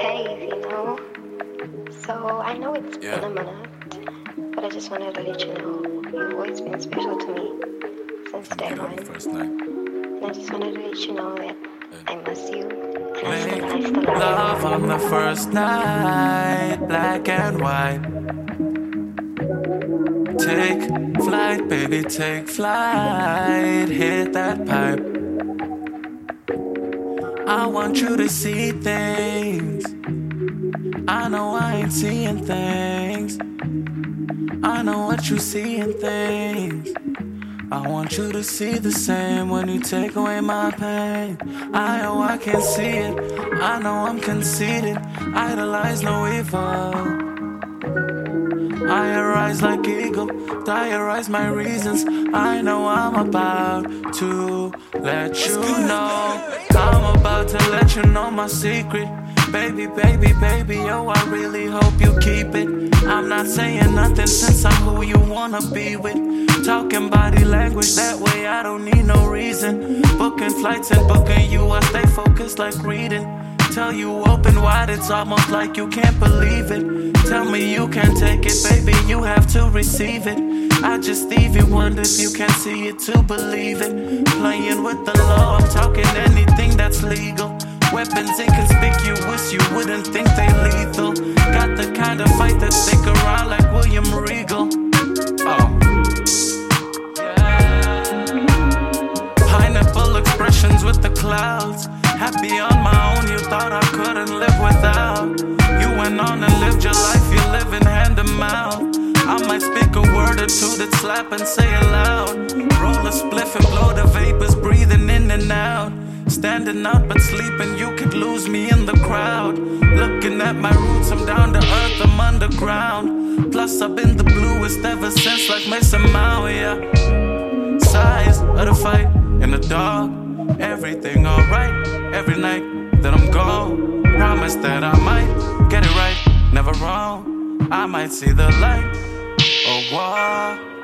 pays, you know? So I know it's been a minute, but I just wanted to let you know you've always been special to me since day one. And I just wanted to let you know that I miss you. And I still love on the first night, black and white. Take flight, baby, take flight. Hit that pipe. I want you to see things. I know I ain't seeing things. I know what you see in things. I want you to see the same when you take away my pain. I know I can see it. I know I'm conceited. Idolize no evil. I arise like eagle. Diarize my reasons. I know I'm about to let you know. I'm about to let you know my secret. Baby, baby, baby, oh, I really hope you keep it. I'm not saying nothing since I'm who you wanna be with. Talking body language, that way I don't need no reason. Booking flights and booking you, I stay focused like reading. Tell you open wide, it's almost like you can't believe it. Tell me you can't take it, baby, you have to receive it. I just even wonder if you can see it to believe it. Playing with the law, I'm talking anything that's legal. Weapons inconspicuous, you wouldn't think they lethal. Got the kind of fight that stick around like William Regal. Oh, yeah. Pineapple expressions with the clouds. Happy on my own, you thought I couldn't live without. You went on and lived your life, you live in hand to mouth. I might speak a word or two that slap and say it loud. Roll a spliff and blow the vapors, breathing in and out. Standing out but sleeping, you could lose me in the crowd. Looking at my roots, I'm down to earth, I'm underground. Plus I've been the bluest ever since, like Mason Mount, yeah. Size of the fight, in the dark. Everything alright, every night that I'm gone. Promise that I might get it right, never wrong. I might see the light, oh wow.